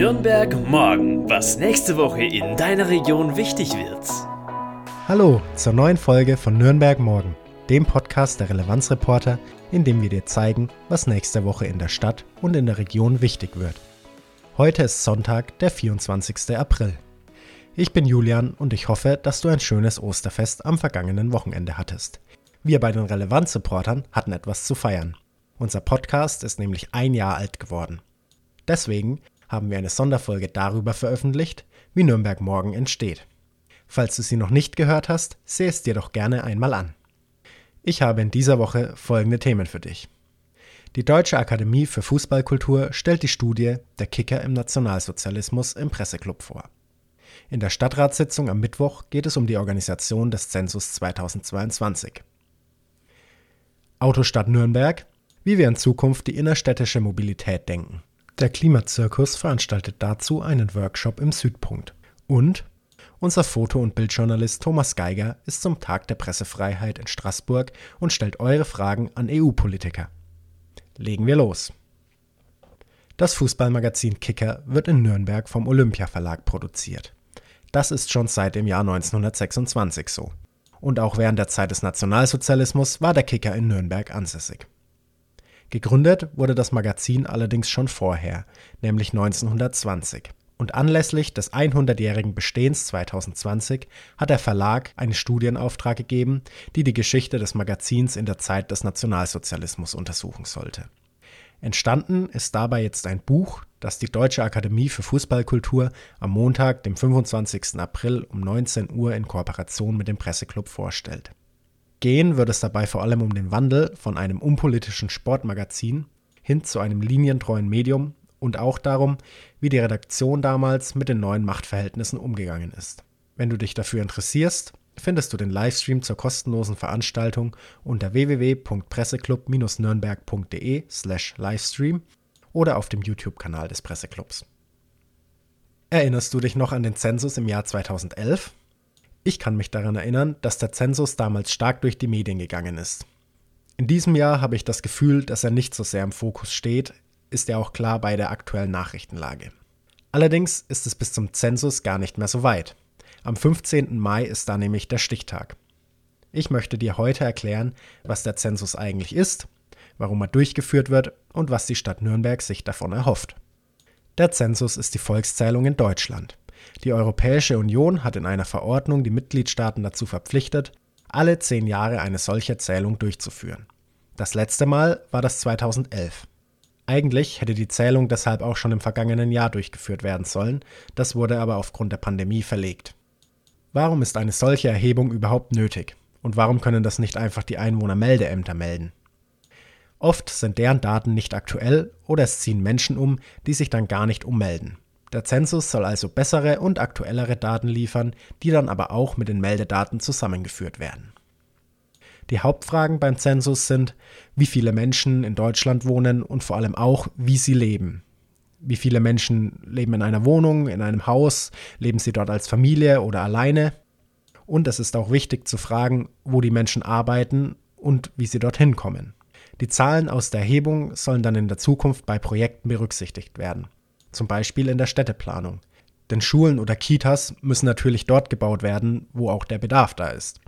Nürnberg morgen, was nächste Woche in deiner Region wichtig wird. Hallo zur neuen Folge von Nürnberg morgen, dem Podcast der Relevanzreporter, in dem wir dir zeigen, was nächste Woche in der Stadt und in der Region wichtig wird. Heute ist Sonntag, der 24. April. Ich bin Julian und ich hoffe, dass du ein schönes Osterfest am vergangenen Wochenende hattest. Wir bei den Relevanzreportern hatten etwas zu feiern. Unser Podcast ist nämlich ein Jahr alt geworden. Deswegen haben wir eine Sonderfolge darüber veröffentlicht, wie Nürnberg morgen entsteht. Falls du sie noch nicht gehört hast, seh es dir doch gerne einmal an. Ich habe in dieser Woche folgende Themen für dich. Die Deutsche Akademie für Fußballkultur stellt die Studie Der Kicker im Nationalsozialismus im Presseclub vor. In der Stadtratssitzung am Mittwoch geht es um die Organisation des Zensus 2022. Autostadt Nürnberg, wie wir in Zukunft die innerstädtische Mobilität denken. Der Klimazirkus veranstaltet dazu einen Workshop im Südpunkt. Und unser Foto- und Bildjournalist Thomas Geiger ist zum Tag der Pressefreiheit in Straßburg und stellt eure Fragen an EU-Politiker. Legen wir los! Das Fußballmagazin Kicker wird in Nürnberg vom Olympia Verlag produziert. Das ist schon seit dem Jahr 1926 so. Und auch während der Zeit des Nationalsozialismus war der Kicker in Nürnberg ansässig. Gegründet wurde das Magazin allerdings schon vorher, nämlich 1920. Und anlässlich des 100-jährigen Bestehens 2020 hat der Verlag einen Studienauftrag gegeben, die die Geschichte des Magazins in der Zeit des Nationalsozialismus untersuchen sollte. Entstanden ist dabei jetzt ein Buch, das die Deutsche Akademie für Fußballkultur am Montag, dem 25. April um 19 Uhr in Kooperation mit dem Presseclub vorstellt. Gehen wird es dabei vor allem um den Wandel von einem unpolitischen Sportmagazin hin zu einem linientreuen Medium, und auch darum, wie die Redaktion damals mit den neuen Machtverhältnissen umgegangen ist. Wenn du dich dafür interessierst, findest du den Livestream zur kostenlosen Veranstaltung unter www.presseclub-nürnberg.de/livestream oder auf dem YouTube-Kanal des Presseclubs. Erinnerst du dich noch an den Zensus im Jahr 2011? Ich kann mich daran erinnern, dass der Zensus damals stark durch die Medien gegangen ist. In diesem Jahr habe ich das Gefühl, dass er nicht so sehr im Fokus steht, ist ja auch klar bei der aktuellen Nachrichtenlage. Allerdings ist es bis zum Zensus gar nicht mehr so weit. Am 15. Mai ist da nämlich der Stichtag. Ich möchte dir heute erklären, was der Zensus eigentlich ist, warum er durchgeführt wird und was die Stadt Nürnberg sich davon erhofft. Der Zensus ist die Volkszählung in Deutschland. Die Europäische Union hat in einer Verordnung die Mitgliedstaaten dazu verpflichtet, alle 10 Jahre eine solche Zählung durchzuführen. Das letzte Mal war das 2011. Eigentlich hätte die Zählung deshalb auch schon im vergangenen Jahr durchgeführt werden sollen, das wurde aber aufgrund der Pandemie verlegt. Warum ist eine solche Erhebung überhaupt nötig? Und warum können das nicht einfach die Einwohnermeldeämter melden? Oft sind deren Daten nicht aktuell oder es ziehen Menschen um, die sich dann gar nicht ummelden. Der Zensus soll also bessere und aktuellere Daten liefern, die dann aber auch mit den Meldedaten zusammengeführt werden. Die Hauptfragen beim Zensus sind, wie viele Menschen in Deutschland wohnen und vor allem auch, wie sie leben. Wie viele Menschen leben in einer Wohnung, in einem Haus, leben sie dort als Familie oder alleine? Und es ist auch wichtig zu fragen, wo die Menschen arbeiten und wie sie dorthin kommen. Die Zahlen aus der Erhebung sollen dann in der Zukunft bei Projekten berücksichtigt werden, zum Beispiel in der Städteplanung. Denn Schulen oder Kitas müssen natürlich dort gebaut werden, wo auch der Bedarf da ist.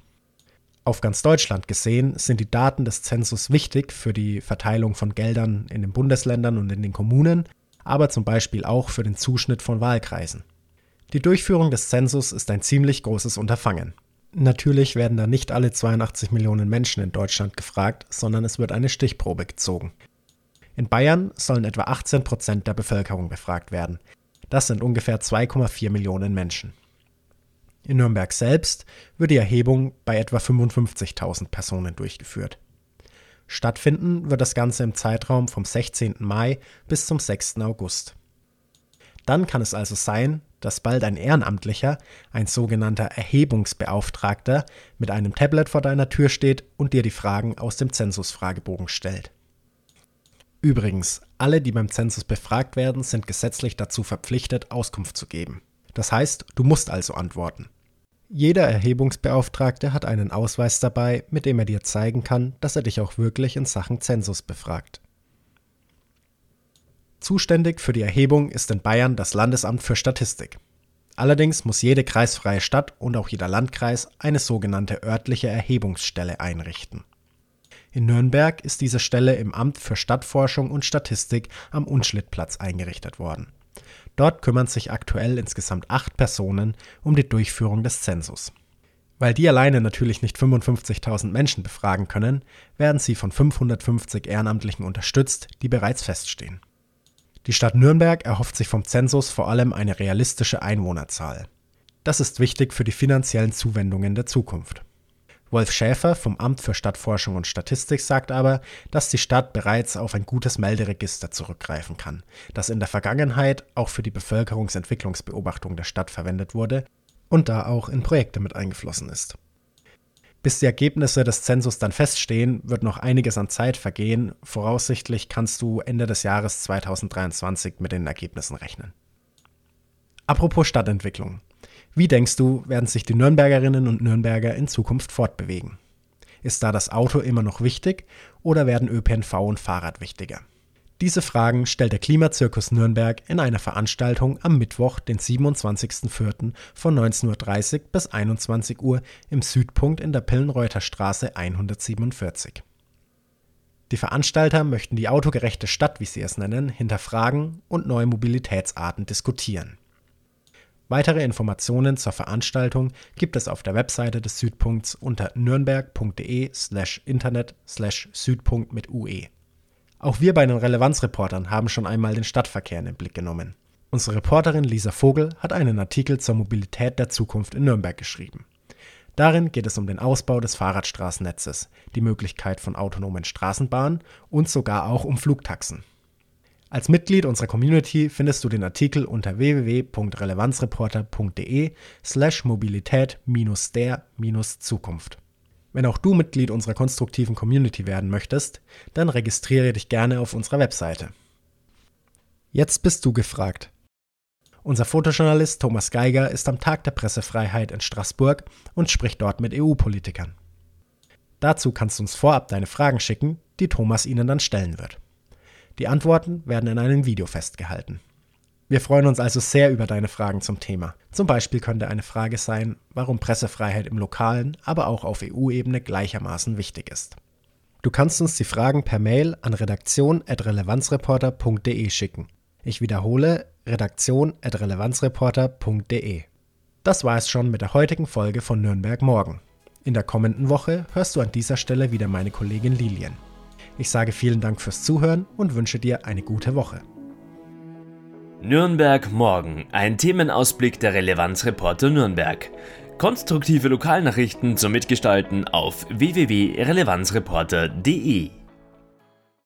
Auf ganz Deutschland gesehen sind die Daten des Zensus wichtig für die Verteilung von Geldern in den Bundesländern und in den Kommunen, aber zum Beispiel auch für den Zuschnitt von Wahlkreisen. Die Durchführung des Zensus ist ein ziemlich großes Unterfangen. Natürlich werden da nicht alle 82 Millionen Menschen in Deutschland gefragt, sondern es wird eine Stichprobe gezogen. In Bayern sollen etwa 18% der Bevölkerung befragt werden. Das sind ungefähr 2,4 Millionen Menschen. In Nürnberg selbst wird die Erhebung bei etwa 55.000 Personen durchgeführt. Stattfinden wird das Ganze im Zeitraum vom 16. Mai bis zum 6. August. Dann kann es also sein, dass bald ein Ehrenamtlicher, ein sogenannter Erhebungsbeauftragter, mit einem Tablet vor deiner Tür steht und dir die Fragen aus dem Zensus-Fragebogen stellt. Übrigens, alle, die beim Zensus befragt werden, sind gesetzlich dazu verpflichtet, Auskunft zu geben. Das heißt, du musst also antworten. Jeder Erhebungsbeauftragte hat einen Ausweis dabei, mit dem er dir zeigen kann, dass er dich auch wirklich in Sachen Zensus befragt. Zuständig für die Erhebung ist in Bayern das Landesamt für Statistik. Allerdings muss jede kreisfreie Stadt und auch jeder Landkreis eine sogenannte örtliche Erhebungsstelle einrichten. In Nürnberg ist diese Stelle im Amt für Stadtforschung und Statistik am Unschlittplatz eingerichtet worden. Dort kümmern sich aktuell insgesamt 8 Personen um die Durchführung des Zensus. Weil die alleine natürlich nicht 55.000 Menschen befragen können, werden sie von 550 Ehrenamtlichen unterstützt, die bereits feststehen. Die Stadt Nürnberg erhofft sich vom Zensus vor allem eine realistische Einwohnerzahl. Das ist wichtig für die finanziellen Zuwendungen der Zukunft. Wolf Schäfer vom Amt für Stadtforschung und Statistik sagt aber, dass die Stadt bereits auf ein gutes Melderegister zurückgreifen kann, das in der Vergangenheit auch für die Bevölkerungsentwicklungsbeobachtung der Stadt verwendet wurde und da auch in Projekte mit eingeflossen ist. Bis die Ergebnisse des Zensus dann feststehen, wird noch einiges an Zeit vergehen. Voraussichtlich kannst du Ende des Jahres 2023 mit den Ergebnissen rechnen. Apropos Stadtentwicklung. Wie denkst du, werden sich die Nürnbergerinnen und Nürnberger in Zukunft fortbewegen? Ist da das Auto immer noch wichtig oder werden ÖPNV und Fahrrad wichtiger? Diese Fragen stellt der Klimazirkus Nürnberg in einer Veranstaltung am Mittwoch, den 27.04. von 19.30 Uhr bis 21 Uhr im Südpunkt in der Pillenreuther Straße 147. Die Veranstalter möchten die autogerechte Stadt, wie sie es nennen, hinterfragen und neue Mobilitätsarten diskutieren. Weitere Informationen zur Veranstaltung gibt es auf der Webseite des Südpunkts unter nürnberg.de/internet/Südpunkt mit UE. Auch wir bei den Relevanzreportern haben schon einmal den Stadtverkehr in den Blick genommen. Unsere Reporterin Lisa Vogel hat einen Artikel zur Mobilität der Zukunft in Nürnberg geschrieben. Darin geht es um den Ausbau des Fahrradstraßennetzes, die Möglichkeit von autonomen Straßenbahnen und sogar auch um Flugtaxen. Als Mitglied unserer Community findest du den Artikel unter www.relevanzreporter.de/mobilität-der-Zukunft. Wenn auch du Mitglied unserer konstruktiven Community werden möchtest, dann registriere dich gerne auf unserer Webseite. Jetzt bist du gefragt. Unser Fotojournalist Thomas Geiger ist am Tag der Pressefreiheit in Straßburg und spricht dort mit EU-Politikern. Dazu kannst du uns vorab deine Fragen schicken, die Thomas ihnen dann stellen wird. Die Antworten werden in einem Video festgehalten. Wir freuen uns also sehr über deine Fragen zum Thema. Zum Beispiel könnte eine Frage sein, warum Pressefreiheit im lokalen, aber auch auf EU-Ebene gleichermaßen wichtig ist. Du kannst uns die Fragen per Mail an redaktion@relevanzreporter.de schicken. Ich wiederhole, redaktion@relevanzreporter.de. Das war es schon mit der heutigen Folge von Nürnberg morgen. In der kommenden Woche hörst du an dieser Stelle wieder meine Kollegin Lilien. Ich sage vielen Dank fürs Zuhören und wünsche dir eine gute Woche. Nürnberg morgen, ein Themenausblick der Relevanzreporter Nürnberg. Konstruktive Lokalnachrichten zum Mitgestalten auf www.relevanzreporter.de.